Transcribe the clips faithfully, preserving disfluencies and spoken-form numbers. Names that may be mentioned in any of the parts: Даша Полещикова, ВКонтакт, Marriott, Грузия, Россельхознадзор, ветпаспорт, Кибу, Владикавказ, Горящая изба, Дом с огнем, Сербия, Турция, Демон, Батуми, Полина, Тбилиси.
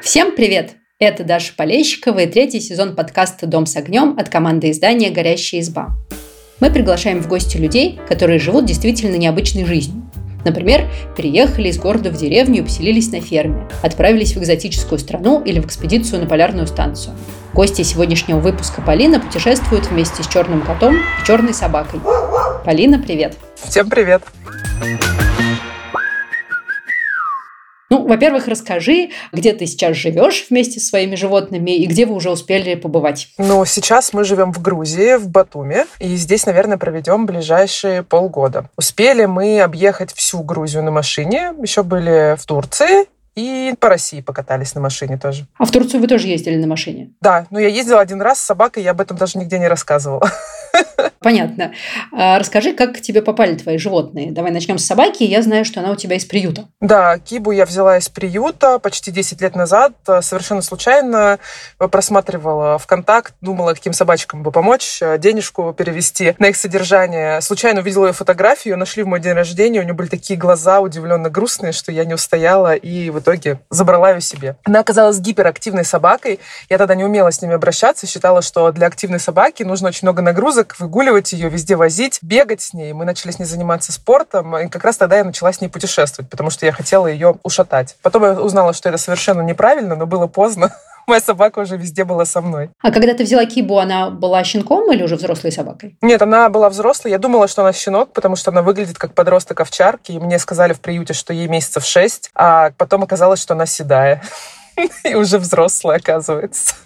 Всем привет! Это Даша Полещикова и третий сезон подкаста «Дом с огнем» от команды издания «Горящая изба». Мы приглашаем в гости людей, которые живут действительно необычной жизнью. Например, переехали из города в деревню и поселились на ферме, отправились в экзотическую страну или в экспедицию на полярную станцию. Гости сегодняшнего выпуска Полина путешествуют вместе с черным котом и черной собакой. Полина, привет! Всем привет! Ну, во-первых, расскажи, где ты сейчас живешь вместе со своими животными и где вы уже успели побывать? Ну, сейчас мы живем в Грузии, в Батуми, и здесь, наверное, проведем ближайшие полгода. Успели мы объехать всю Грузию на машине, еще были в Турции. И по России покатались на машине тоже. А в Турцию вы тоже ездили на машине? Да, но я ездила один раз с собакой, я об этом даже нигде не рассказывала. Понятно. Расскажи, как к тебе попали твои животные. Давай начнем с собаки, я знаю, что она у тебя из приюта. Да, Кибу я взяла из приюта почти десять лет назад, совершенно случайно просматривала ВКонтакт, думала, каким собачкам бы помочь, денежку перевести на их содержание. Случайно увидела ее фотографию, ее нашли в мой день рождения, у нее были такие глаза удивленно грустные, что я не устояла и в итоге забрала ее себе. Она оказалась гиперактивной собакой. Я тогда не умела с ними обращаться. Считала, что для активной собаки нужно очень много нагрузок, выгуливать ее, везде возить, бегать с ней. Мы начали с ней заниматься спортом. И как раз тогда я начала с ней путешествовать, потому что я хотела ее ушатать. Потом я узнала, что это совершенно неправильно, но было поздно. Моя собака уже везде была со мной. А когда ты взяла Кибу, она была щенком или уже взрослой собакой? Нет, она была взрослой. Я думала, что она щенок, потому что она выглядит как подросток овчарки. И мне сказали в приюте, что ей месяцев шесть, а потом оказалось, что она седая. И уже взрослая, оказывается.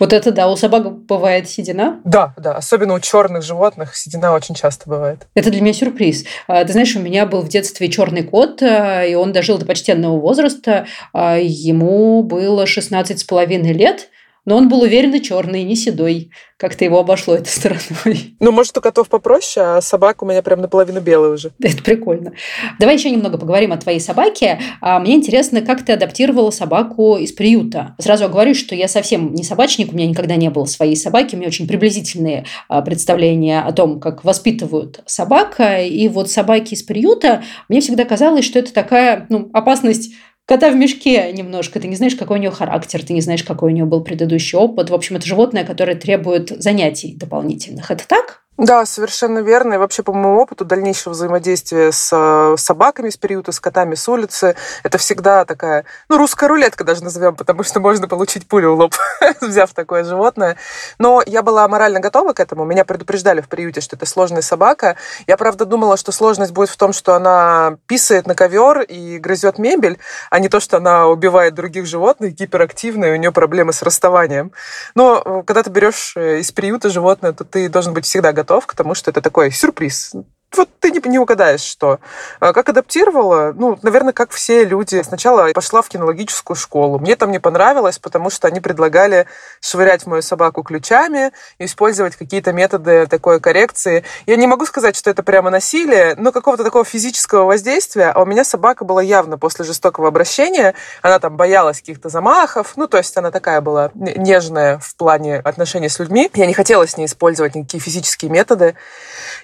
Вот это да, у собак бывает седина? Да, да, особенно у черных животных седина очень часто бывает. Это для меня сюрприз. Ты знаешь, у меня был в детстве черный кот, и он дожил до почтенного возраста. Ему было шестнадцать с половиной лет, но он был уверенно черный, не седой. Как-то его обошло этой стороной. Ну, может, у котов попроще, а собак у меня прям наполовину белая уже. Это прикольно. Давай еще немного поговорим о твоей собаке. Мне интересно, как ты адаптировала собаку из приюта. Сразу говорю, что я совсем не собачник, у меня никогда не было своей собаки. У меня очень приблизительные представления о том, как воспитывают собак. И вот собаки из приюта, мне всегда казалось, что это такая, ну, опасность кота в мешке немножко. Ты не знаешь, какой у нее характер, ты не знаешь, какой у нее был предыдущий опыт. В общем, это животное, которое требует занятий дополнительных. Это так? Да, совершенно верно. И вообще, по моему опыту, дальнейшего взаимодействия с собаками из приюта, с котами с улицы, это всегда такая, ну, русская рулетка даже назовем, потому что можно получить пулю в лоб, взяв такое животное. Но я была морально готова к этому. Меня предупреждали в приюте, что это сложная собака. Я, правда, думала, что сложность будет в том, что она писает на ковер и грызет мебель, а не то, что она убивает других животных, гиперактивная, у нее проблемы с расставанием. Но когда ты берешь из приюта животное, то ты должен быть всегда готов. готов к тому, что это такой сюрприз. Вот ты не, не угадаешь, что. Как адаптировала? Ну, наверное, как все люди. Сначала пошла в кинологическую школу. Мне там не понравилось, потому что они предлагали швырять мою собаку ключами, использовать какие-то методы такой коррекции. Я не могу сказать, что это прямо насилие, но какого-то такого физического воздействия. А у меня собака была явно после жестокого обращения. Она там боялась каких-то замахов. Ну, то есть она такая была нежная в плане отношений с людьми. Я не хотела с ней использовать никакие физические методы.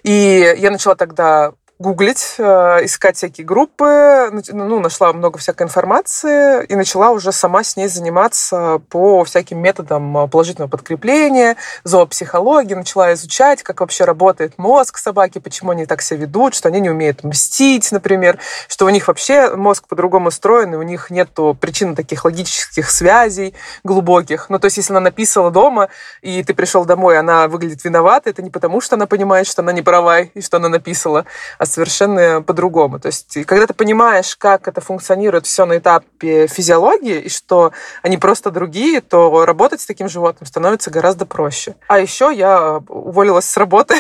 И я начала тогда гуглить, искать всякие группы, ну, нашла много всякой информации и начала уже сама с ней заниматься по всяким методам положительного подкрепления, зоопсихологии, начала изучать, как вообще работает мозг собаки, почему они так себя ведут, что они не умеют мстить, например, что у них вообще мозг по-другому устроен, и у них нет причин таких логических связей глубоких. Ну, то есть, если она написала дома, и ты пришел домой, она выглядит виноватой, это не потому, что она понимает, что она не права, и что она написала, а совершенно по-другому. То есть, когда ты понимаешь, как это функционирует все на этапе физиологии, и что они просто другие, то работать с таким животным становится гораздо проще. А еще я уволилась с работы,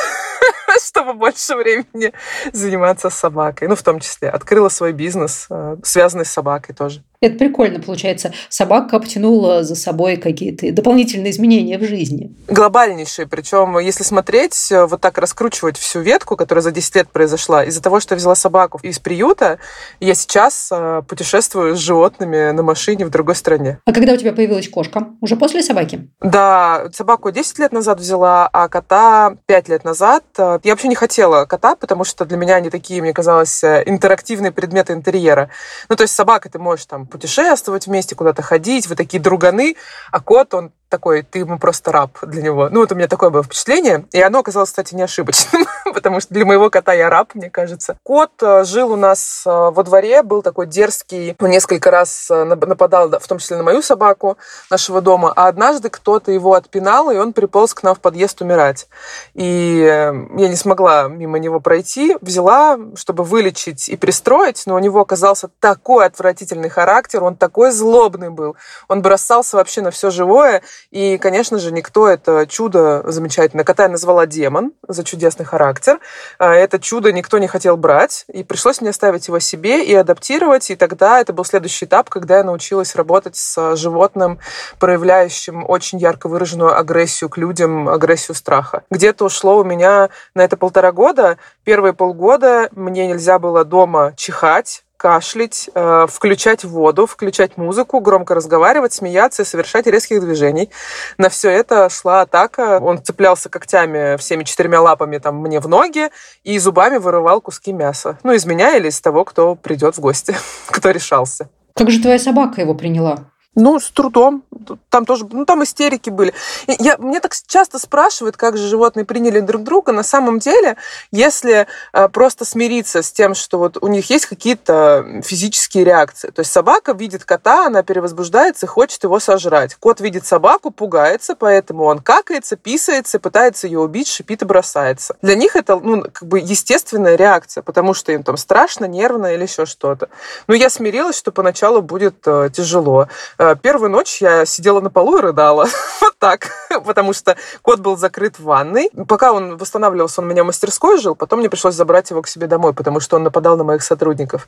чтобы больше времени заниматься собакой. Ну, в том числе. Открыла свой бизнес, связанный с собакой тоже. Это прикольно, получается. Собака потянула за собой какие-то дополнительные изменения в жизни. Глобальнейшие. Причем, если смотреть, вот так раскручивать всю ветку, которая за десять лет произошла, из-за того, что я взяла собаку из приюта, я сейчас путешествую с животными на машине в другой стране. А когда у тебя появилась кошка? Уже после собаки? Да. Собаку десять лет назад взяла, а кота пять лет назад. Я вообще не хотела кота, потому что для меня они такие, мне казалось, интерактивные предметы интерьера. Ну, то есть с собакой ты можешь там путешествовать вместе, куда-то ходить, вы такие друганы, а кот, он такой, ты ему просто раб для него. Ну, вот у меня такое было впечатление, и оно оказалось, кстати, не ошибочным, потому что для моего кота я раб, мне кажется. Кот жил у нас во дворе, был такой дерзкий, он несколько раз нападал, в том числе на мою собаку нашего дома, а однажды кто-то его отпинал, и он приполз к нам в подъезд умирать. И я не смогла мимо него пройти, взяла, чтобы вылечить и пристроить, но у него оказался такой отвратительный характер, он такой злобный был, он бросался вообще на все живое. И, конечно же, никто это чудо замечательное. Кота я назвала Демон за чудесный характер. Это чудо никто не хотел брать, и пришлось мне оставить его себе и адаптировать. И тогда это был следующий этап, когда я научилась работать с животным, проявляющим очень ярко выраженную агрессию к людям, агрессию страха. Где-то ушло у меня на это полтора года. Первые полгода мне нельзя было дома чихать, кашлять, включать воду, включать музыку, громко разговаривать, смеяться и совершать резких движений. На все это шла атака. Он цеплялся когтями всеми четырьмя лапами там, мне в ноги и зубами вырывал куски мяса. Ну, из меня или из того, кто придет в гости, кто решался. Как же твоя собака его приняла? Ну, с трудом. Там тоже, ну, там истерики были. Я, меня так часто спрашивают, как же животные приняли друг друга. На самом деле, если э, просто смириться с тем, что вот у них есть какие-то физические реакции. То есть собака видит кота, она перевозбуждается и хочет его сожрать. Кот видит собаку, пугается, поэтому он какается, писается, пытается ее убить, шипит и бросается. Для них это, ну, как бы естественная реакция, потому что им там страшно, нервно или еще что-то. Но я смирилась, что поначалу будет э, тяжело. Первую ночь я сидела на полу и рыдала. Вот так. Потому что кот был закрыт в ванной. Пока он восстанавливался, он у меня в мастерской жил. Потом мне пришлось забрать его к себе домой, потому что он нападал на моих сотрудников.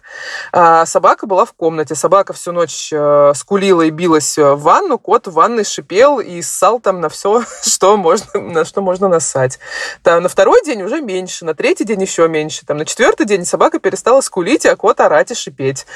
А собака была в комнате. Собака всю ночь скулила и билась в ванну. Кот в ванной шипел и ссал там на все, что можно, на что можно нассать. Там на второй день уже меньше, на третий день еще меньше. Там на четвертый день собака перестала скулить, а кот орать и шипеть.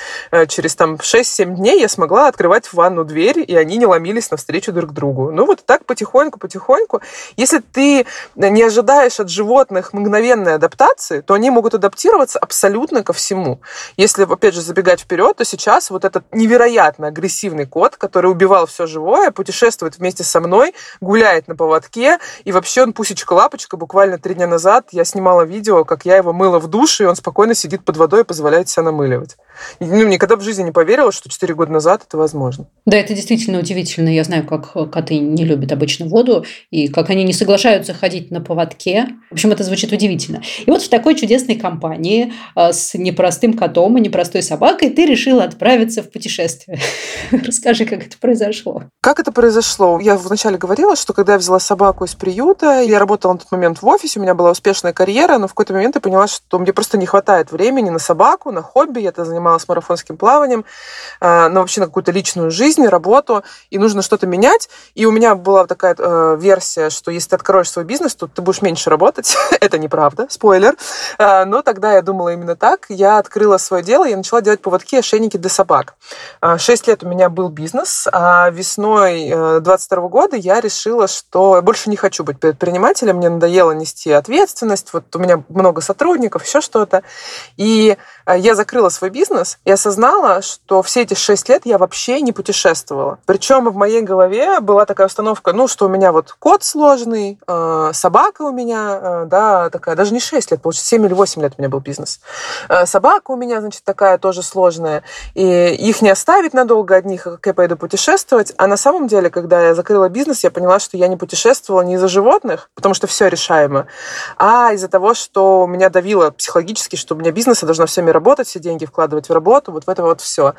Через там шесть-семь дней я смогла открывать в ванну дверь, и они не ломились навстречу друг другу. Ну, вот так потихоньку-потихоньку. Если ты не ожидаешь от животных мгновенной адаптации, то они могут адаптироваться абсолютно ко всему. Если, опять же, забегать вперед, то сейчас вот этот невероятно агрессивный кот, который убивал все живое, путешествует вместе со мной, гуляет на поводке, и вообще он пусечка-лапочка. Буквально три дня назад я снимала видео, как я его мыла в душе, и он спокойно сидит под водой и позволяет себя намыливать. Ну, никогда в жизни не поверила, что четыре года назад это возможно. Да, это действительно удивительно. Я знаю, как коты не любят обычно воду, и как они не соглашаются ходить на поводке. В общем, это звучит удивительно. И вот в такой чудесной компании с непростым котом и непростой собакой ты решила отправиться в путешествие. Расскажи, как это произошло. Как это произошло? Я вначале говорила, что когда я взяла собаку из приюта, я работала на тот момент в офисе, у меня была успешная карьера, но в какой-то момент я поняла, что мне просто не хватает времени на собаку, на хобби. Я-то занималась марафонским плаванием, на вообще на какую-то личную жизнь, жизнь, работу, и нужно что-то менять. И у меня была такая э, версия, что если ты откроешь свой бизнес, то ты будешь меньше работать. Это неправда, спойлер. Э, но тогда я думала именно так. Я открыла свое дело, я начала делать поводки и ошейники для собак. Э, шесть лет у меня был бизнес, а весной э, двадцать второго года я решила, что я больше не хочу быть предпринимателем, мне надоело нести ответственность, вот у меня много сотрудников, еще что-то. И э, я закрыла свой бизнес и осознала, что все эти шесть лет я вообще не путешествовала. Причем в моей голове была такая установка, ну, что у меня вот кот сложный, э, собака у меня, э, да, такая, даже не шесть лет, получается, семь или восемь лет у меня был бизнес. Э, собака у меня, значит, такая тоже сложная, и их не оставить надолго одних, как я пойду путешествовать. А на самом деле, когда я закрыла бизнес, я поняла, что я не путешествовала не из-за животных, потому что все решаемо, а из-за того, что меня давило психологически, что у меня бизнес, я должна всеми работать, все деньги вкладывать в работу, вот в это вот все.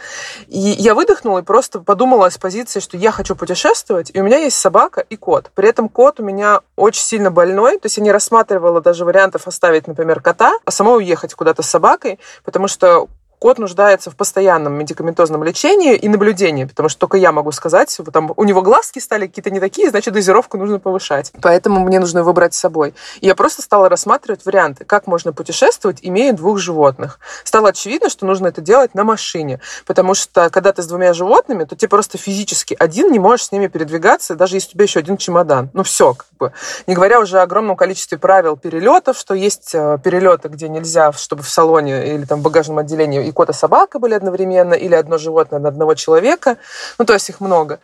И я выдохнула и просто подумала с позиции, что я хочу путешествовать, и у меня есть собака и кот. При этом кот у меня очень сильно больной, то есть я не рассматривала даже вариантов оставить, например, кота, а самой уехать куда-то с собакой, потому что Кот нуждается в постоянном медикаментозном лечении и наблюдении, потому что только я могу сказать, там, у него глазки стали какие-то не такие, значит, дозировку нужно повышать. Поэтому мне нужно его брать с собой. И я просто стала рассматривать варианты, как можно путешествовать, имея двух животных. Стало очевидно, что нужно это делать на машине, потому что когда ты с двумя животными, то ты просто физически один не можешь с ними передвигаться, даже если у тебя еще один чемодан. Ну все, как бы. Не говоря уже о огромном количестве правил перелетов, что есть перелеты, где нельзя, чтобы в салоне или там в багажном отделении и кот, и собака были одновременно, или одно животное на одного человека. Ну, то есть их много.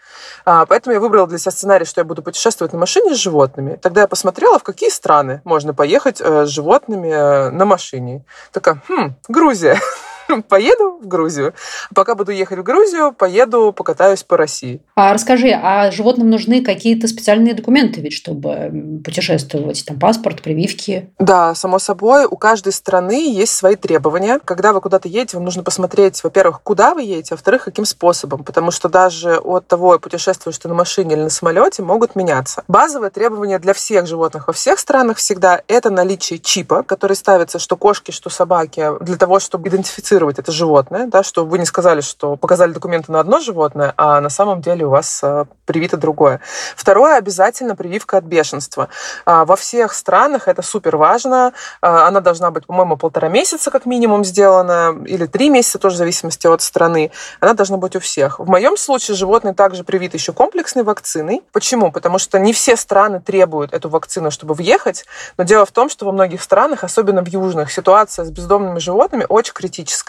Поэтому я выбрала для себя сценарий, что я буду путешествовать на машине с животными. Тогда я посмотрела, в какие страны можно поехать с животными на машине. Такая, хм, Грузия. Поеду в Грузию. Пока буду ехать в Грузию, поеду, покатаюсь по России. А расскажи, а животным нужны какие-то специальные документы, ведь, чтобы путешествовать? Там паспорт, прививки? Да, само собой. У каждой страны есть свои требования. Когда вы куда-то едете, вам нужно посмотреть, во-первых, куда вы едете, а во-вторых, каким способом. Потому что даже от того, путешествуешь ты на машине или на самолете, могут меняться. Базовое требование для всех животных во всех странах всегда это наличие чипа, который ставится что кошки, что собаки, для того, чтобы идентифицировать это животное, да, чтобы вы не сказали, что показали документы на одно животное, а на самом деле у вас привито другое. Второе, обязательно прививка от бешенства. Во всех странах это супер важно. Она должна быть, по-моему, полтора месяца как минимум сделана, или три месяца, тоже в зависимости от страны. Она должна быть у всех. В моем случае животные также привиты еще комплексной вакциной. Почему? Потому что не все страны требуют эту вакцину, чтобы въехать, но дело в том, что во многих странах, особенно в южных, ситуация с бездомными животными очень критическая.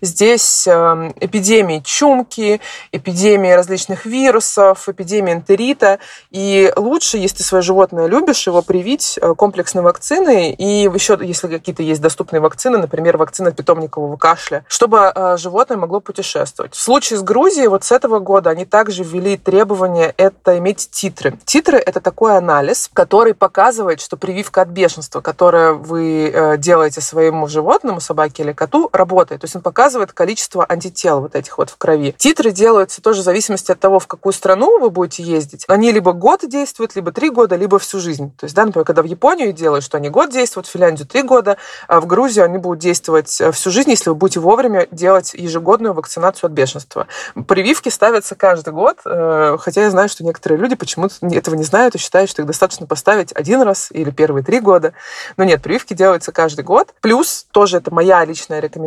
Здесь эпидемии чумки, эпидемии различных вирусов, эпидемии энтерита. И лучше, если ты свое животное любишь, его привить комплексной вакциной. И еще, если какие-то есть доступные вакцины, например, вакцина от питомникового кашля, чтобы животное могло путешествовать. В случае с Грузией, вот с этого года они также ввели требование это иметь титры. Титры – это такой анализ, который показывает, что прививка от бешенства, которую вы делаете своему животному, собаке или коту, работает. То есть он показывает количество антител вот этих вот в крови. Титры делаются тоже в зависимости от того, в какую страну вы будете ездить. Они либо год действуют, либо три года, либо всю жизнь. То есть, да, например, когда в Японию делают, что они год действуют, в Финляндию три года, а в Грузию они будут действовать всю жизнь, если вы будете вовремя делать ежегодную вакцинацию от бешенства. Прививки ставятся каждый год, хотя я знаю, что некоторые люди почему-то этого не знают и считают, что их достаточно поставить один раз или первые три года. Но нет, прививки делаются каждый год. Плюс, тоже это моя личная рекомендация,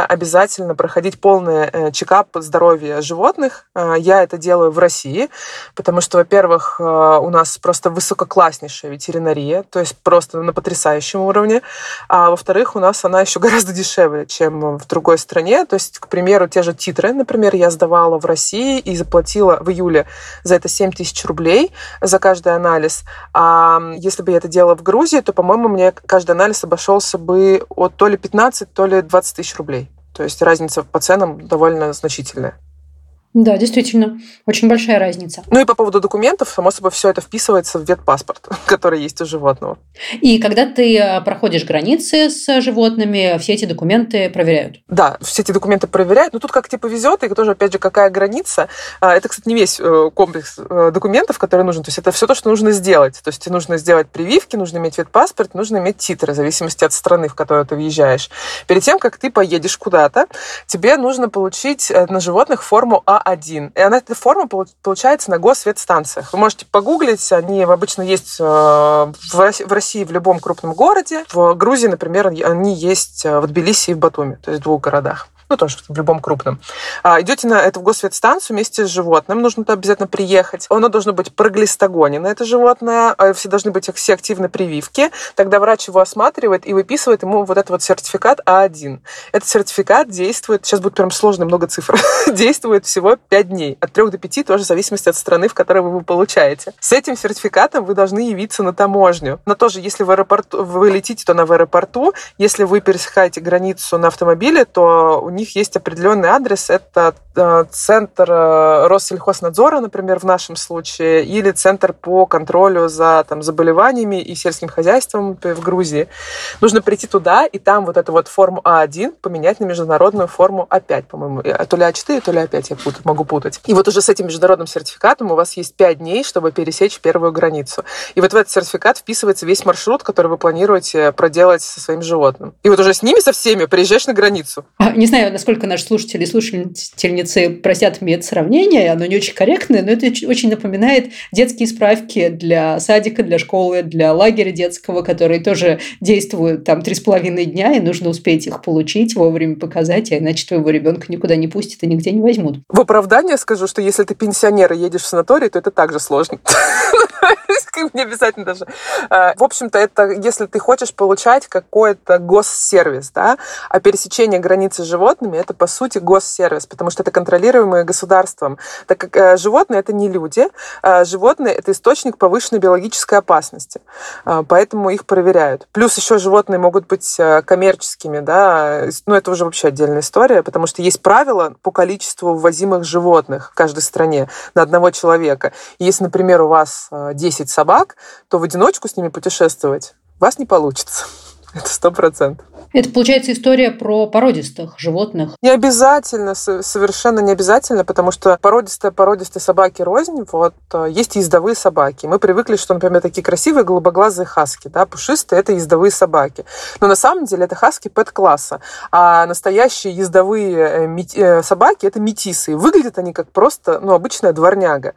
обязательно проходить полный чекап здоровья животных. Я это делаю в России, потому что, во-первых, у нас просто высококласснейшая ветеринария, то есть просто на потрясающем уровне. А во-вторых, у нас она еще гораздо дешевле, чем в другой стране. То есть, к примеру, те же титры, например, я сдавала в России и заплатила в июле за это семь тысяч рублей за каждый анализ. А если бы я это делала в Грузии, то, по-моему, мне каждый анализ обошелся бы от то ли пятнадцати, то ли двадцати тысяч рублей. То есть разница по ценам довольно значительная. Да, действительно, очень большая разница. Ну и по поводу документов, само собой, все это вписывается в ветпаспорт, который есть у животного. И когда ты проходишь границы с животными, все эти документы проверяют? Да, все эти документы проверяют. Но тут как тебе повезет, и тоже, опять же, какая граница. Это, кстати, не весь комплекс документов, который нужен. То есть это все то, что нужно сделать. То есть тебе нужно сделать прививки, нужно иметь ветпаспорт, нужно иметь титры, в зависимости от страны, в которую ты въезжаешь. Перед тем, как ты поедешь куда-то, тебе нужно получить на животных форму А один. И она, эта форма получается на госветстанциях. Вы можете погуглить, они обычно есть в России в любом крупном городе. В Грузии, например, они есть в Тбилиси и в Батуми, то есть в двух городах. Ну, тоже в любом крупном. Идете на эту госветстанцию вместе с животным, нужно туда обязательно приехать. Оно должно быть проглистогонено, это животное, все должны быть все активны прививки. Тогда врач его осматривает и выписывает ему вот этот вот сертификат А один. Этот сертификат действует, сейчас будет прям сложно, много цифр, действует всего пять дней, от трёх до пяти, тоже в зависимости от страны, в которой вы его получаете. С этим сертификатом вы должны явиться на таможню. Но тоже, если в аэропорту, вы летите, то она в аэропорту. Если вы пересекаете границу на автомобиле, то у них есть определенный адрес, это центр Россельхознадзора, например, в нашем случае, или центр по контролю за там, заболеваниями и сельским хозяйством в Грузии. Нужно прийти туда, и там вот эту вот форму А один поменять на международную форму А пять, по-моему. То ли А четыре, то ли А пять, я пут, могу путать. И вот уже с этим международным сертификатом у вас есть пять дней, чтобы пересечь первую границу. И вот в этот сертификат вписывается весь маршрут, который вы планируете проделать со своим животным. И вот уже с ними, со всеми приезжаешь на границу. Не знаю, насколько наши слушатели и слушательницы простят мне это сравнение, оно не очень корректное, но это очень напоминает детские справки для садика, для школы, для лагеря детского, которые тоже действуют там три с половиной дня, и нужно успеть их получить, вовремя показать, а иначе твоего ребенка никуда не пустят и нигде не возьмут. В оправдание скажу, что если ты пенсионер и едешь в санаторий, то это также сложно. Не обязательно даже. В общем-то, это если ты хочешь получать какой-то госсервис, да, а пересечение границы с животными – это, по сути, госсервис, потому что это контролируемое государством. Так как животные – это не люди, животные – это источник повышенной биологической опасности, поэтому их проверяют. Плюс еще животные могут быть коммерческими, да, но это уже вообще отдельная история, потому что есть правила по количеству ввозимых животных в каждой стране на одного человека. И если, например, у вас десять собак, то в одиночку с ними путешествовать у вас не получится. Это сто процентов. Это, получается, история про породистых животных. Не обязательно, совершенно не обязательно, потому что породистые-породистые собаки рознь. Вот, есть ездовые собаки. Мы привыкли, что, например, такие красивые голубоглазые хаски, да, пушистые – это ездовые собаки. Но на самом деле это хаски пэт-класса. А настоящие ездовые собаки – это метисы. Выглядят они как просто, ну, обычная дворняга.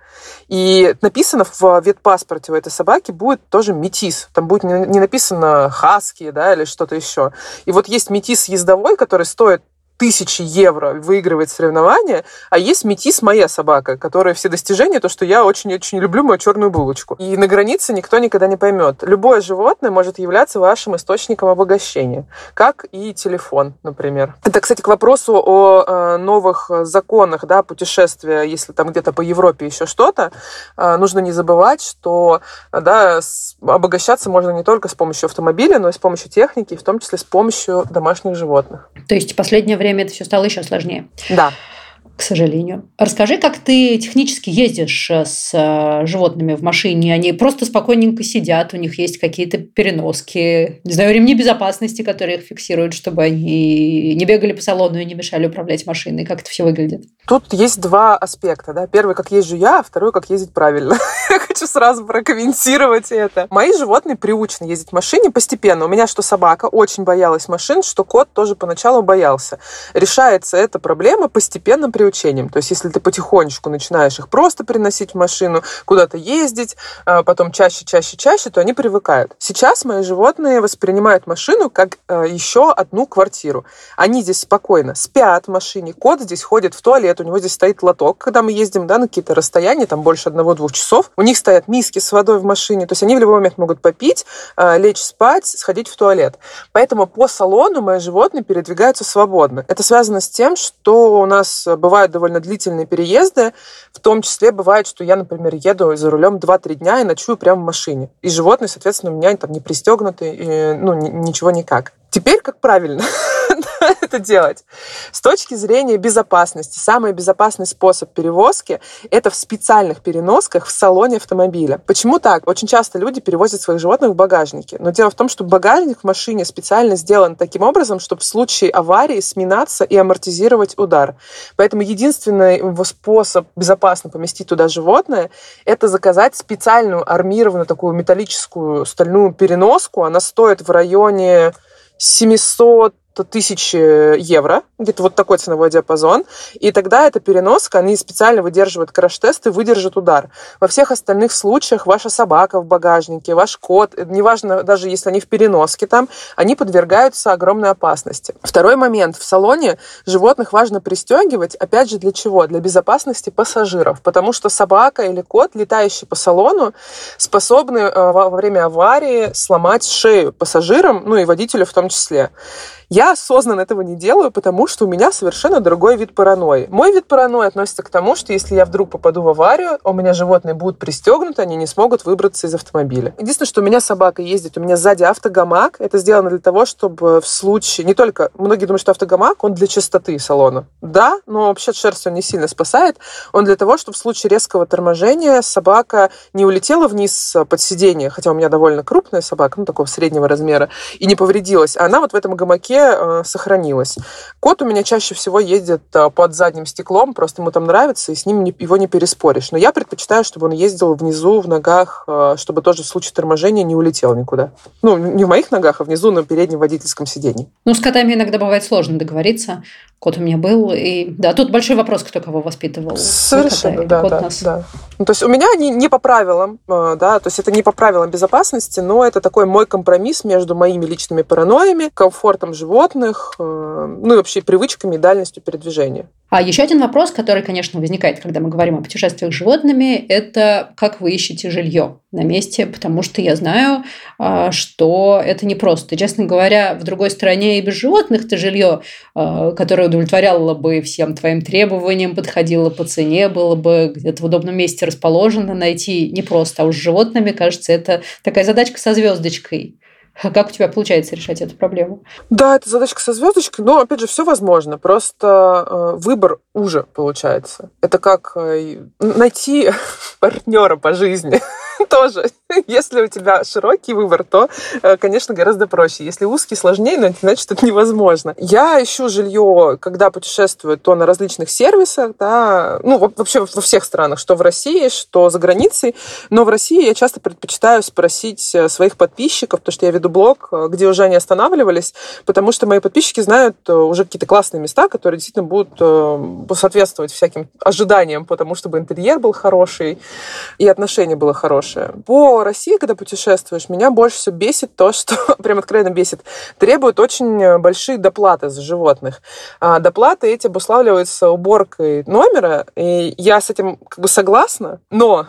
И написано в ветпаспорте у этой собаки будет тоже метис. Там будет не написано хаски, да, или что-то еще. И вот есть метис ездовой, который стоит тысячи евро, выигрывает соревнования, а есть метис моя собака, которая все достижения, то, что я очень-очень люблю мою черную булочку. И на границе никто никогда не поймет. Любое животное может являться вашим источником обогащения, как и телефон, например. Это, кстати, к вопросу о новых законах, да, путешествия, если там где-то по Европе еще что-то, нужно не забывать, что, да, обогащаться можно не только с помощью автомобиля, но и с помощью техники, в том числе с помощью домашних животных. То есть в последнее время это все стало еще сложнее. Да. К сожалению. Расскажи, как ты технически ездишь с животными в машине. Они просто спокойненько сидят, у них есть какие-то переноски, не знаю, ремни безопасности, которые их фиксируют, чтобы они не бегали по салону и не мешали управлять машиной. Как это все выглядит? Тут есть два аспекта. Да? Первый, как езжу я, а второй, как ездить правильно. Я хочу сразу прокомментировать это. Мои животные приучены ездить в машине постепенно. У меня что собака очень боялась машин, что кот тоже поначалу боялся. Решается эта проблема постепенно приучением. Учением. То есть, если ты потихонечку начинаешь их просто приносить в машину, куда-то ездить, потом чаще, чаще, чаще, то они привыкают. Сейчас мои животные воспринимают машину как еще одну квартиру. Они здесь спокойно спят в машине, кот здесь ходит в туалет, у него здесь стоит лоток, когда мы ездим, да, на какие-то расстояния, там больше одного-двух часов. У них стоят миски с водой в машине, то есть они в любой момент могут попить, лечь спать, сходить в туалет. Поэтому по салону мои животные передвигаются свободно. Это связано с тем, что у нас бывает Бывают довольно длительные переезды, в том числе бывает, что я, например, еду за рулем два-три дня и ночую прямо в машине. И животные, соответственно, у меня там не пристегнуты, и, ну, ничего никак. Теперь как правильно это делать? С точки зрения безопасности, самый безопасный способ перевозки – это в специальных переносках в салоне автомобиля. Почему так? Очень часто люди перевозят своих животных в багажнике. Но дело в том, что багажник в машине специально сделан таким образом, чтобы в случае аварии сминаться и амортизировать удар. Поэтому единственный способ безопасно поместить туда животное – это заказать специальную армированную такую металлическую стальную переноску. Она стоит в районе семьсот тысяч евро, где-то вот такой ценовой диапазон, и тогда эта переноска, они специально выдерживают краш-тест и выдержат удар. Во всех остальных случаях ваша собака в багажнике, ваш кот, неважно, даже если они в переноске там, они подвергаются огромной опасности. Второй момент. В салоне животных важно пристегивать, опять же, для чего? Для безопасности пассажиров, потому что собака или кот, летающий по салону, способны во время аварии сломать шею пассажирам, ну и водителю в том числе. Я осознанно этого не делаю, потому что у меня совершенно другой вид паранойи. Мой вид паранойи относится к тому, что если я вдруг попаду в аварию, у меня животные будут пристегнуты, они не смогут выбраться из автомобиля. Единственное, что у меня собака ездит, у меня сзади автогамак. Это сделано для того, чтобы в случае... Не только... Многие думают, что автогамак, он для чистоты салона. Да, но вообще шерсть он не сильно спасает. Он для того, чтобы в случае резкого торможения собака не улетела вниз под сиденье, хотя у меня довольно крупная собака, ну, такого среднего размера, и не повредилась. А она вот в этом гамаке э, сохранилась. Кот у меня чаще всего ездит э, под задним стеклом, просто ему там нравится, и с ним не, его не переспоришь. Но я предпочитаю, чтобы он ездил внизу, в ногах, э, чтобы тоже в случае торможения не улетел никуда. Ну, не в моих ногах, а внизу на переднем водительском сиденье. Ну, с котами иногда бывает сложно договориться. Кот у меня был, и да, тут большой вопрос, кто кого воспитывал. Совершенно, да, да, нас... да. Ну, то есть у меня не, не по правилам, да, то есть это не по правилам безопасности, но это такой мой компромисс между моими личными паранойями, комфортом животных, ну и вообще привычками и дальностью передвижения. А еще один вопрос, который, конечно, возникает, когда мы говорим о путешествиях с животными, это как вы ищете жилье на месте, потому что я знаю, что это непросто. Честно говоря, в другой стране и без животных ты жилье, которое удовлетворяло бы всем твоим требованиям, подходило по цене, было бы где-то в удобном месте расположено, найти непросто. А уж с животными, кажется, это такая задачка со звездочкой. Как у тебя получается решать эту проблему? Да, это задачка со звездочкой, но, опять же, все возможно. Просто выбор уже получается. Это как найти партнера по жизни. Тоже. Если у тебя широкий выбор, то, конечно, гораздо проще. Если узкий, сложнее, но это значит, это невозможно. Я ищу жилье, когда путешествую, то на различных сервисах, да, ну, вообще во всех странах, что в России, что за границей. Но в России я часто предпочитаю спросить своих подписчиков, потому что я веду блог, где уже они останавливались, потому что мои подписчики знают уже какие-то классные места, которые действительно будут соответствовать всяким ожиданиям, потому чтобы интерьер был хороший и отношение было хорошее. По России, когда путешествуешь, меня больше всего бесит то, что, прям откровенно бесит, требуют очень большие доплаты за животных. А доплаты эти обуславливаются уборкой номера, и я с этим как бы согласна, но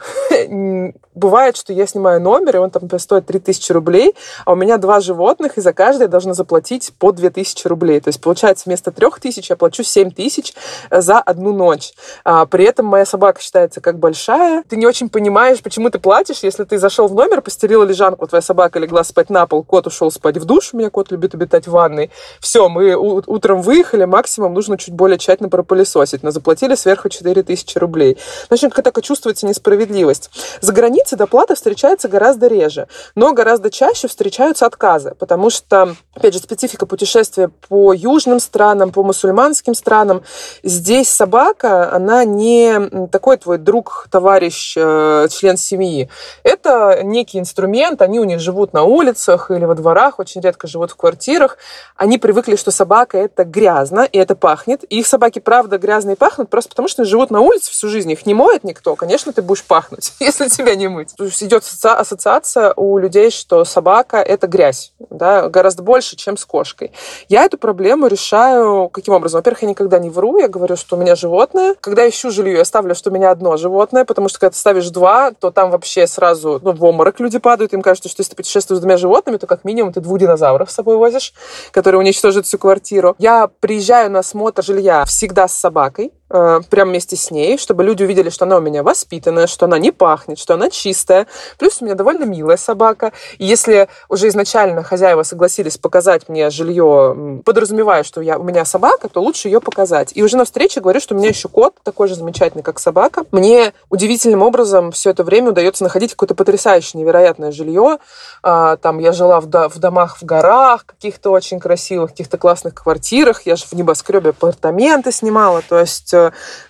бывает, что я снимаю номер, и он там стоит три тысячи рублей, а у меня два животных, и за каждое я должна заплатить по две тысячи рублей. То есть, получается, вместо трёх тысяч я плачу семь тысяч за одну ночь. А при этом моя собака считается как большая. Ты не очень понимаешь, почему ты платишь, если ты зашел в номер, постелила лежанку, твоя собака легла спать на пол, кот ушел спать в душ, у меня кот любит обитать в ванной, все, мы утром выехали, максимум нужно чуть более тщательно пропылесосить, но заплатили сверху четыре тысячи рублей. Значит, как так чувствуется несправедливость. За границей доплата встречается гораздо реже, но гораздо чаще встречаются отказы, потому что, опять же, специфика путешествия по южным странам, по мусульманским странам, здесь собака, она не такой твой друг, товарищ, член семьи. Это некий инструмент, они у них живут на улицах или во дворах, очень редко живут в квартирах. Они привыкли, что собака это грязно, и это пахнет. И их собаки, правда, грязные пахнут, просто потому что они живут на улице всю жизнь, их не моет никто. Конечно, ты будешь пахнуть, если тебя не мыть. То есть идет ассоциация у людей, что собака это грязь, да, гораздо больше, чем с кошкой. Я эту проблему решаю каким образом? Во-первых, я никогда не вру, я говорю, что у меня животное. Когда ищу жилье, я ставлю, что у меня одно животное, потому что когда ты ставишь два, то там вообще сразу, ну, в обморок люди падают. Им кажется, что если ты путешествуешь с двумя животными, то как минимум ты двух динозавров с собой возишь, которые уничтожат всю квартиру. Я приезжаю на осмотр жилья всегда с собакой, прям вместе с ней, чтобы люди увидели, что она у меня воспитанная, что она не пахнет, что она чистая. Плюс у меня довольно милая собака. И если уже изначально хозяева согласились показать мне жилье, подразумевая, что я, у меня собака, то лучше ее показать. И уже на встрече говорю, что у меня еще кот, такой же замечательный, как собака. Мне удивительным образом все это время удается находить какое-то потрясающее, невероятное жилье. Там я жила в, до, в домах в горах, каких-то очень красивых, каких-то классных квартирах. Я же в небоскребе апартаменты снимала. То есть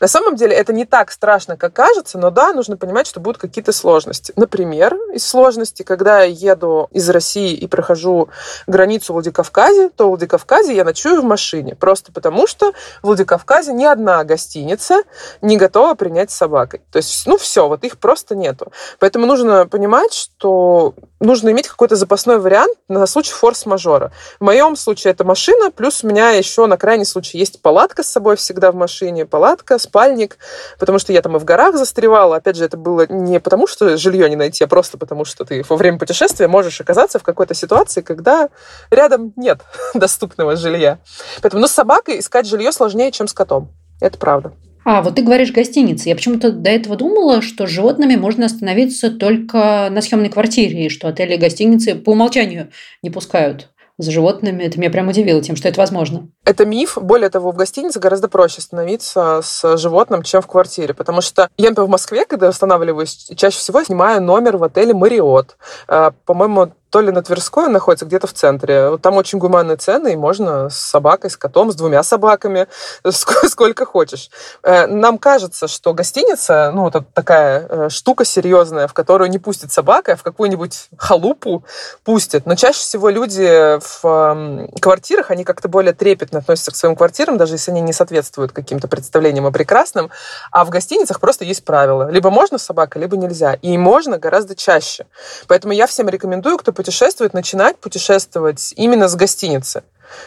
на самом деле это не так страшно, как кажется, но да, нужно понимать, что будут какие-то сложности. Например, из сложностей, когда я еду из России и прохожу границу в Владикавказе, то в Владикавказе я ночую в машине, просто потому что в Владикавказе ни одна гостиница не готова принять с собакой. То есть, ну все, вот их просто нету. Поэтому нужно понимать, что нужно иметь какой-то запасной вариант на случай форс-мажора. В моем случае это машина, плюс у меня еще на крайний случай есть палатка с собой всегда в машине, палатка палатка, спальник, потому что я там и в горах застревала. Опять же, это было не потому, что жилье не найти, а просто потому, что ты во время путешествия можешь оказаться в какой-то ситуации, когда рядом нет доступного жилья. Поэтому, ну, с собакой искать жилье сложнее, чем с котом. Это правда. А, вот ты говоришь гостиницы. Я почему-то до этого думала, что с животными можно остановиться только на съемной квартире, и что отели и гостиницы по умолчанию не пускают за животными. Это меня прям удивило тем, что это возможно. Это миф. Более того, в гостинице гораздо проще остановиться с животным, чем в квартире. Потому что я, например, в Москве, когда останавливаюсь, чаще всего снимаю номер в отеле Marriott. По-моему, то ли на Тверской он находится, где-то в центре. Там очень гуманные цены, и можно с собакой, с котом, с двумя собаками, сколько хочешь. Нам кажется, что гостиница, ну, вот такая штука серьезная, в которую не пустит собака, а в какую-нибудь халупу пустит. Но чаще всего люди в квартирах, они как-то более трепетно относятся к своим квартирам, даже если они не соответствуют каким-то представлениям о прекрасном. А в гостиницах просто есть правила. Либо можно с собакой, либо нельзя. И можно гораздо чаще. Поэтому я всем рекомендую, кто путешествовать, начинать путешествовать именно с гостиницы,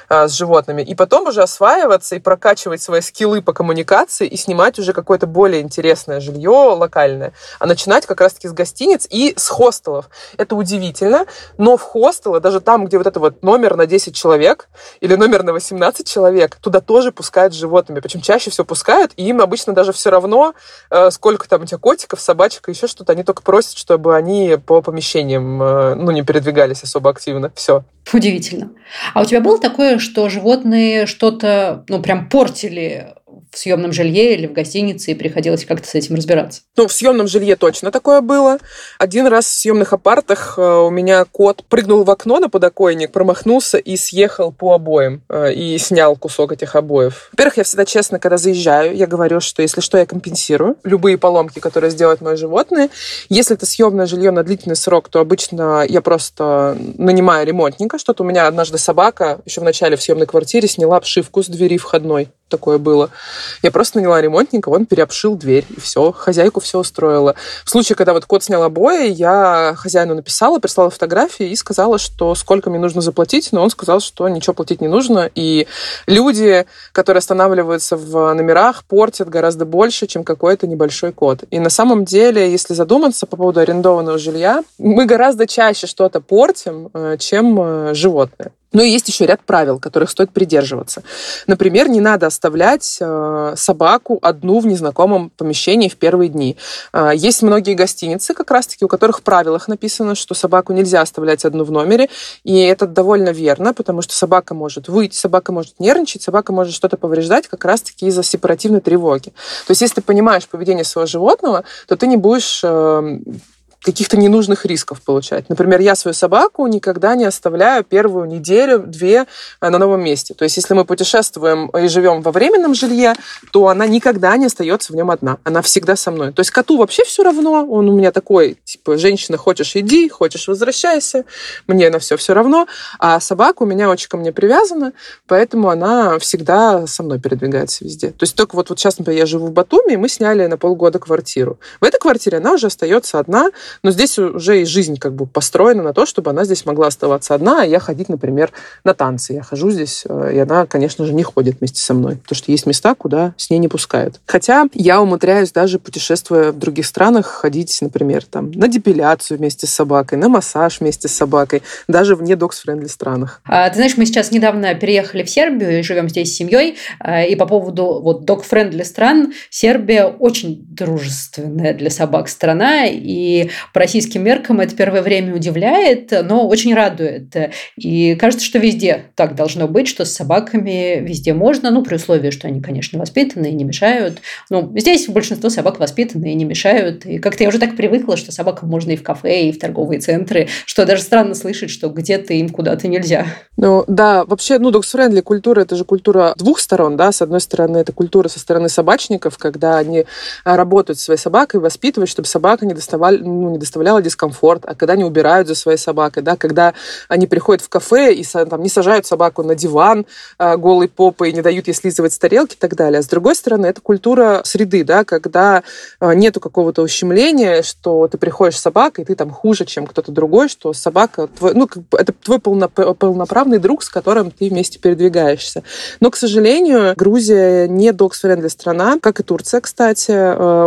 с животными, и потом уже осваиваться и прокачивать свои скиллы по коммуникации и снимать уже какое-то более интересное жилье локальное, а начинать как раз-таки с гостиниц и с хостелов. Это удивительно, но в хостелы, даже там, где вот это вот номер на десять человек или номер на восемнадцать человек, туда тоже пускают с животными, причем чаще всего пускают, и им обычно даже все равно, сколько там у тебя котиков, собачек и еще что-то, они только просят, чтобы они по помещениям, ну, не передвигались особо активно. Все. Удивительно. А у тебя было такое, что животные что-то, ну, прям портили в съемном жилье или в гостинице, и приходилось как-то с этим разбираться? Ну, в съемном жилье точно такое было. Один раз в съемных апартах у меня кот прыгнул в окно на подоконник, промахнулся и съехал по обоям, и снял кусок этих обоев. Во-первых, я всегда честно, когда заезжаю, я говорю, что если что, я компенсирую любые поломки, которые сделают мои животные. Если это съемное жилье на длительный срок, то обычно я просто нанимаю ремонтника. Что-то у меня однажды собака еще в начале в съемной квартире сняла обшивку с двери входной. Такое было. Я просто наняла ремонтника, он переобшил дверь, и все, хозяйку все устроило. В случае, когда вот кот снял обои, я хозяину написала, прислала фотографии и сказала, что сколько мне нужно заплатить, но он сказал, что ничего платить не нужно, и люди, которые останавливаются в номерах, портят гораздо больше, чем какой-то небольшой кот. И на самом деле, если задуматься по поводу арендованного жилья, мы гораздо чаще что-то портим, чем животные. Ну и есть еще ряд правил, которых стоит придерживаться. Например, не надо оставлять э, собаку одну в незнакомом помещении в первые дни. Э, есть многие гостиницы, как раз-таки, у которых в правилах написано, что собаку нельзя оставлять одну в номере, и это довольно верно, потому что собака может выть, собака может нервничать, собака может что-то повреждать как раз-таки из-за сепаративной тревоги. То есть если ты понимаешь поведение своего животного, то ты не будешь... Э, каких-то ненужных рисков получать. Например, я свою собаку никогда не оставляю первую неделю-две на новом месте. То есть, если мы путешествуем и живем во временном жилье, то она никогда не остается в нем одна. Она всегда со мной. То есть, коту вообще все равно. Он у меня такой, типа, женщина, хочешь иди, хочешь возвращайся. Мне на все все равно. А собака у меня очень ко мне привязана, поэтому она всегда со мной передвигается везде. То есть, только вот, вот сейчас, например, я живу в Батуми, и мы сняли на полгода квартиру. В этой квартире она уже остается одна, но здесь уже и жизнь как бы построена на то, чтобы она здесь могла оставаться одна, а я ходить, например, на танцы. Я хожу здесь, и она, конечно же, не ходит вместе со мной, потому что есть места, куда с ней не пускают. Хотя я умудряюсь даже, путешествуя в других странах, ходить, например, там, на депиляцию вместе с собакой, на массаж вместе с собакой, даже вне догс-френдли странах. А, ты знаешь, мы сейчас недавно переехали в Сербию и живем здесь с семьей, и по поводу вот dog-friendly стран, Сербия очень дружественная для собак страна, и по российским меркам это первое время удивляет, но очень радует. И кажется, что везде так должно быть, что с собаками везде можно, ну, при условии, что они, конечно, воспитаны и не мешают. Ну, здесь большинство собак воспитаны и не мешают. И как-то я уже так привыкла, что собакам можно и в кафе, и в торговые центры, что даже странно слышать, что где-то им куда-то нельзя. Ну, да, вообще, ну, dog-friendly культура, это же культура двух сторон, да. С одной стороны, это культура со стороны собачников, когда они работают со своей собакой, воспитывают, чтобы собака не доставала... ему не доставляло дискомфорт, а когда они убирают за своей собакой, да, когда они приходят в кафе и там, не сажают собаку на диван голой попой, не дают ей слизывать с тарелки и так далее. А с другой стороны, это культура среды, да, когда нету какого-то ущемления, что ты приходишь с собакой, и ты там хуже, чем кто-то другой, что собака твой, ну, как бы это твой полноправный друг, с которым ты вместе передвигаешься. Но, к сожалению, Грузия не dog-friendly страна, как и Турция, кстати.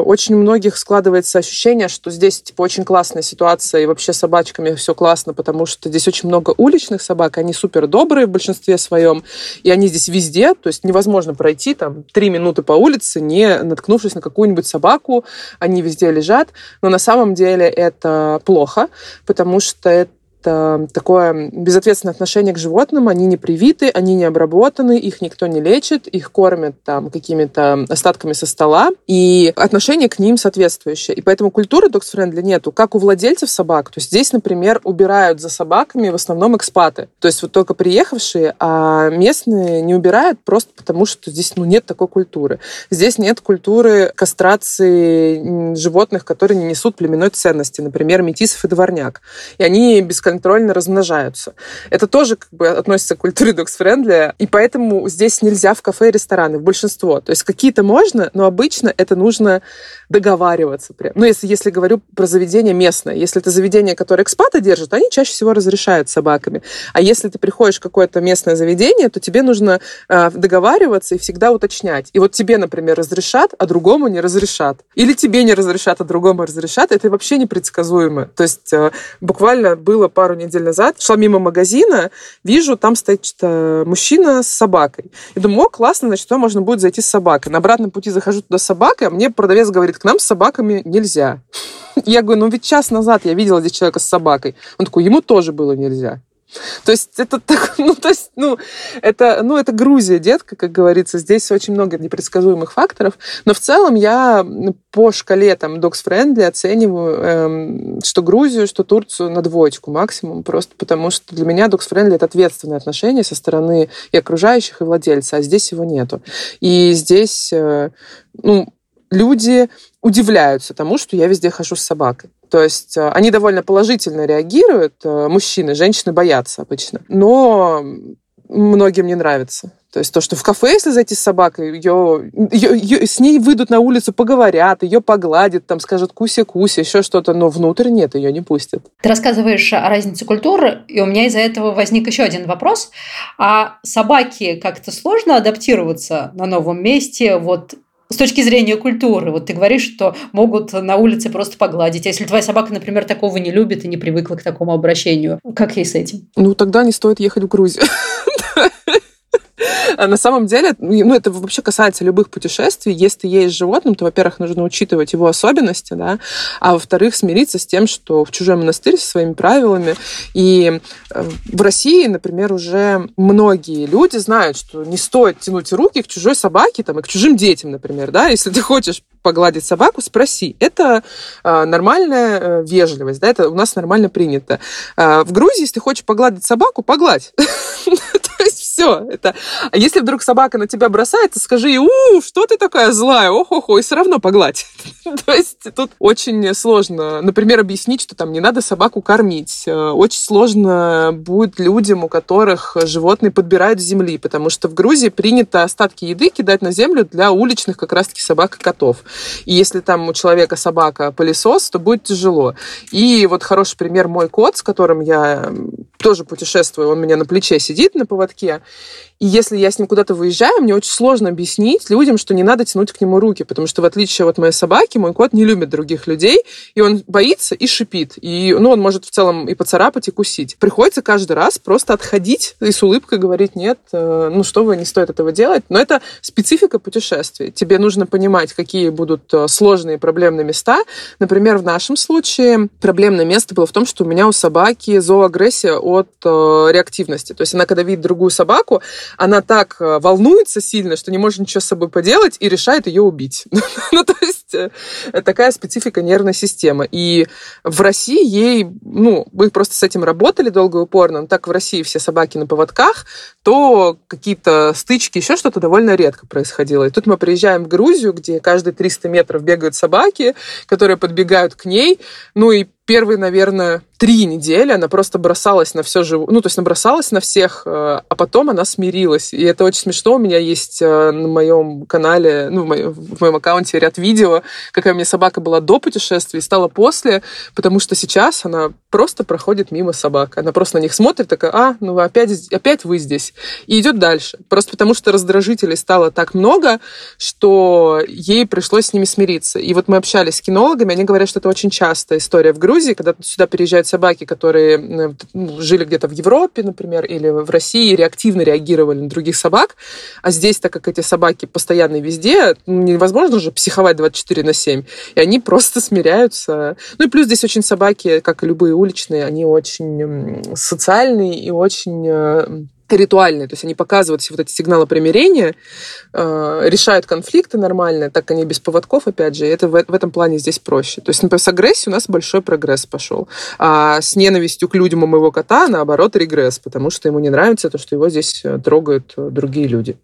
Очень у многих складывается ощущение, что здесь типа очень классная ситуация, и вообще с собачками все классно, потому что здесь очень много уличных собак, они супер добрые в большинстве своем, и они здесь везде, то есть невозможно пройти там три минуты по улице, не наткнувшись на какую-нибудь собаку, они везде лежат, но на самом деле это плохо, потому что это Это такое безответственное отношение к животным, они не привиты, они не обработаны, их никто не лечит, их кормят там какими-то остатками со стола, и отношение к ним соответствующее. И поэтому культуры dog-friendly нету, как у владельцев собак. То есть здесь, например, убирают за собаками в основном экспаты. То есть вот только приехавшие, а местные не убирают просто потому, что здесь ну, нет такой культуры. Здесь нет культуры кастрации животных, которые не несут племенной ценности, например, метисов и дворняк. И они бесконечно контрольно размножаются. Это тоже как бы относится к культуре dog-friendly, и поэтому здесь нельзя в кафе и рестораны, в большинство. То есть какие-то можно, но обычно это нужно договариваться прям. Ну, если, если говорю про заведение местное. Если это заведение, которое экспаты держат, они чаще всего разрешают собаками. А если ты приходишь в какое-то местное заведение, то тебе нужно э, договариваться и всегда уточнять. И вот тебе, например, разрешат, а другому не разрешат. Или тебе не разрешат, а другому разрешат. Это вообще непредсказуемо. То есть э, буквально было пару недель назад, шла мимо магазина, вижу, там стоит что-то мужчина с собакой. И думаю, о, классно, значит, то можно будет зайти с собакой. На обратном пути захожу туда с собакой, а мне продавец говорит, к нам с собаками нельзя. Я говорю, ну ведь час назад я видела здесь человека с собакой. Он такой, ему тоже было нельзя. То есть это так, ну, то есть, ну, это, ну, это Грузия, детка, как говорится. Здесь очень много непредсказуемых факторов. Но в целом я по шкале там dog-friendly оцениваю, эм, что Грузию, что Турцию на двоечку максимум. Просто потому что для меня dog-friendly это ответственное отношение со стороны и окружающих, и владельца. А здесь его нету. И здесь, э, ну, люди удивляются тому, что я везде хожу с собакой. То есть они довольно положительно реагируют, мужчины, женщины боятся обычно, но многим не нравится. То есть то, что в кафе, если зайти с собакой, ее, ее, ее, с ней выйдут на улицу, поговорят, ее погладят, там скажут «куся-куся», еще что-то, но внутрь нет, ее не пустят. Ты рассказываешь о разнице культур, и у меня из-за этого возник еще один вопрос. А собаке как-то сложно адаптироваться на новом месте? Вот с точки зрения культуры, вот ты говоришь, что могут на улице просто погладить. А если твоя собака, например, такого не любит и не привыкла к такому обращению, как ей с этим? Ну, тогда не стоит ехать в Грузию. На самом деле, ну, это вообще касается любых путешествий. Если ты едешь с животным, то, во-первых, нужно учитывать его особенности, да, а во-вторых, смириться с тем, что в чужой монастырь со своими правилами. И в России, например, уже многие люди знают, что не стоит тянуть руки к чужой собаке там, и к чужим детям, например, да, если ты хочешь погладить собаку, спроси. Это э, нормальная э, вежливость, да, это у нас нормально принято. Э, в Грузии, если ты хочешь погладить собаку, погладь. То есть все. А если вдруг собака на тебя бросается, скажи ей, у, что ты такая злая, о-хо-хо, и все равно погладь. То есть тут очень сложно, например, объяснить, что там не надо собаку кормить. Очень сложно будет людям, у которых животные подбирают с земли, потому что в Грузии принято остатки еды кидать на землю для уличных как раз-таки собак и котов. И если там у человека собака пылесос, то будет тяжело. И вот хороший пример мой кот, с которым я тоже путешествую, он у меня на плече сидит на поводке. И если я с ним куда-то выезжаю, мне очень сложно объяснить людям, что не надо тянуть к нему руки, потому что в отличие от моей собаки, мой кот не любит других людей, и он боится и шипит. И, ну, он может в целом и поцарапать, и кусить. Приходится каждый раз просто отходить и с улыбкой говорить, нет, ну что вы, не стоит этого делать. Но это специфика путешествий. Тебе нужно понимать, какие будут сложные проблемные места. Например, в нашем случае проблемное место было в том, что у меня у собаки зооагрессия от э, реактивности. То есть она, когда видит другую собаку, она так волнуется сильно, что не может ничего с собой поделать и решает ее убить. Ну, то есть такая специфика нервной системы. И в России ей, ну, мы просто с этим работали долго и упорно, но так в России все собаки на поводках, то какие-то стычки, еще что-то довольно редко происходило. И тут мы приезжаем в Грузию, где каждые триста метров бегают собаки, которые подбегают к ней, ну и первые, наверное, три недели она просто бросалась на все живое, ну, то есть набросалась на всех, а потом она смирилась. И это очень смешно. У меня есть на моем канале, ну, в моем, в моем аккаунте ряд видео, какая у меня собака была до путешествия и стала после, потому что сейчас она просто проходит мимо собак. Она просто на них смотрит, такая, а, ну, опять, опять вы здесь. И идет дальше. Просто потому что раздражителей стало так много, что ей пришлось с ними смириться. И вот мы общались с кинологами, они говорят, что это очень частая история в Грузии, когда сюда переезжают собаки, которые жили где-то в Европе, например, или в России, реактивно реагировали на других собак, а здесь, так как эти собаки постоянно везде, невозможно же психовать двадцать четыре на семь, и они просто смиряются. Ну и плюс здесь очень собаки, как и любые уличные, они очень социальные и очень... ритуальные, то есть они показывают все вот эти сигналы примирения, решают конфликты нормально, так они без поводков, опять же, и это в этом плане здесь проще. То есть, например, с агрессией у нас большой прогресс пошел, а с ненавистью к людям у моего кота, наоборот, регресс, потому что ему не нравится то, что его здесь трогают другие люди.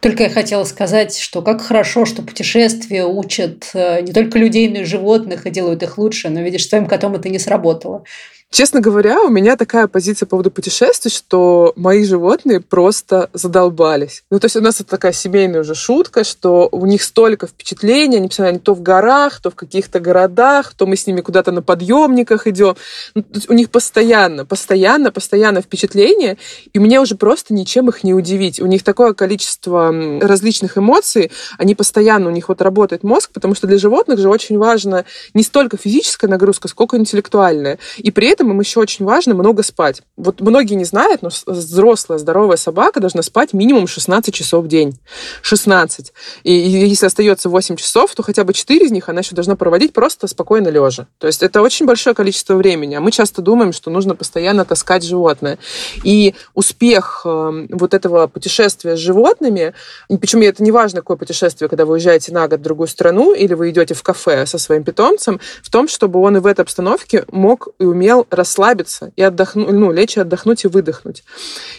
Только я хотела сказать, что как хорошо, что путешествия учат не только людей, но и животных, и делают их лучше, но, видишь, с твоим котом это не сработало. Честно говоря, у меня такая позиция по поводу путешествий, что мои животные просто задолбались. Ну, то есть у нас это такая семейная уже шутка, что у них столько впечатлений, они постоянно то в горах, то в каких-то городах, то мы с ними куда-то на подъемниках идем. Ну, у них постоянно, постоянно, постоянно впечатления, и мне уже просто ничем их не удивить. У них такое количество различных эмоций, они постоянно, у них вот работает мозг, потому что для животных же очень важна не столько физическая нагрузка, сколько интеллектуальная. И при этом им еще очень важно много спать. Вот многие не знают, но взрослая здоровая собака должна спать минимум шестнадцать часов в день. шестнадцать. И если остается восемь часов, то хотя бы четыре из них она еще должна проводить просто спокойно лежа. То есть это очень большое количество времени. А мы часто думаем, что нужно постоянно таскать животное. И успех вот этого путешествия с животными, причем это не важно, какое путешествие, когда вы уезжаете на год в другую страну или вы идете в кафе со своим питомцем, в том, чтобы он и в этой обстановке мог и умел расслабиться и отдохнуть, ну, лечь и отдохнуть и выдохнуть.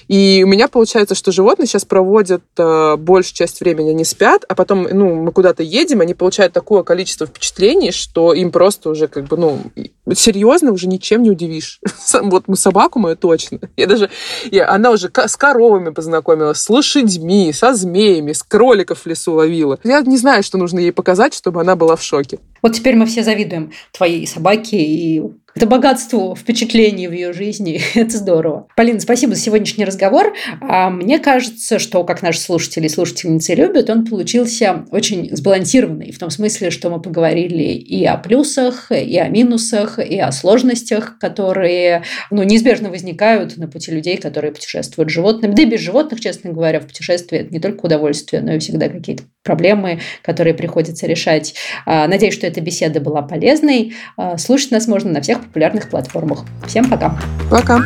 И у меня получается, что животные сейчас проводят э, большую часть времени, они спят, а потом, ну, мы куда-то едем, они получают такое количество впечатлений, что им просто уже как бы, ну, серьезно уже ничем не удивишь. Вот собаку мою точно. Я даже, я, она уже с коровами познакомилась, с лошадьми, со змеями, с кроликов в лесу ловила. Я не знаю, что нужно ей показать, чтобы она была в шоке. Вот теперь мы все завидуем твоей собаке и... Это богатство впечатлений в ее жизни. Это здорово. Полина, спасибо за сегодняшний разговор. Мне кажется, что, как наши слушатели и слушательницы любят, он получился очень сбалансированный. В том смысле, что мы поговорили и о плюсах, и о минусах, и о сложностях, которые, ну, неизбежно возникают на пути людей, которые путешествуют с животными. Да и без животных, честно говоря, в путешествии это не только удовольствие, но и всегда какие-то проблемы, которые приходится решать. Надеюсь, что эта беседа была полезной. Слушать нас можно на всех платформах популярных платформах. Всем пока. Пока.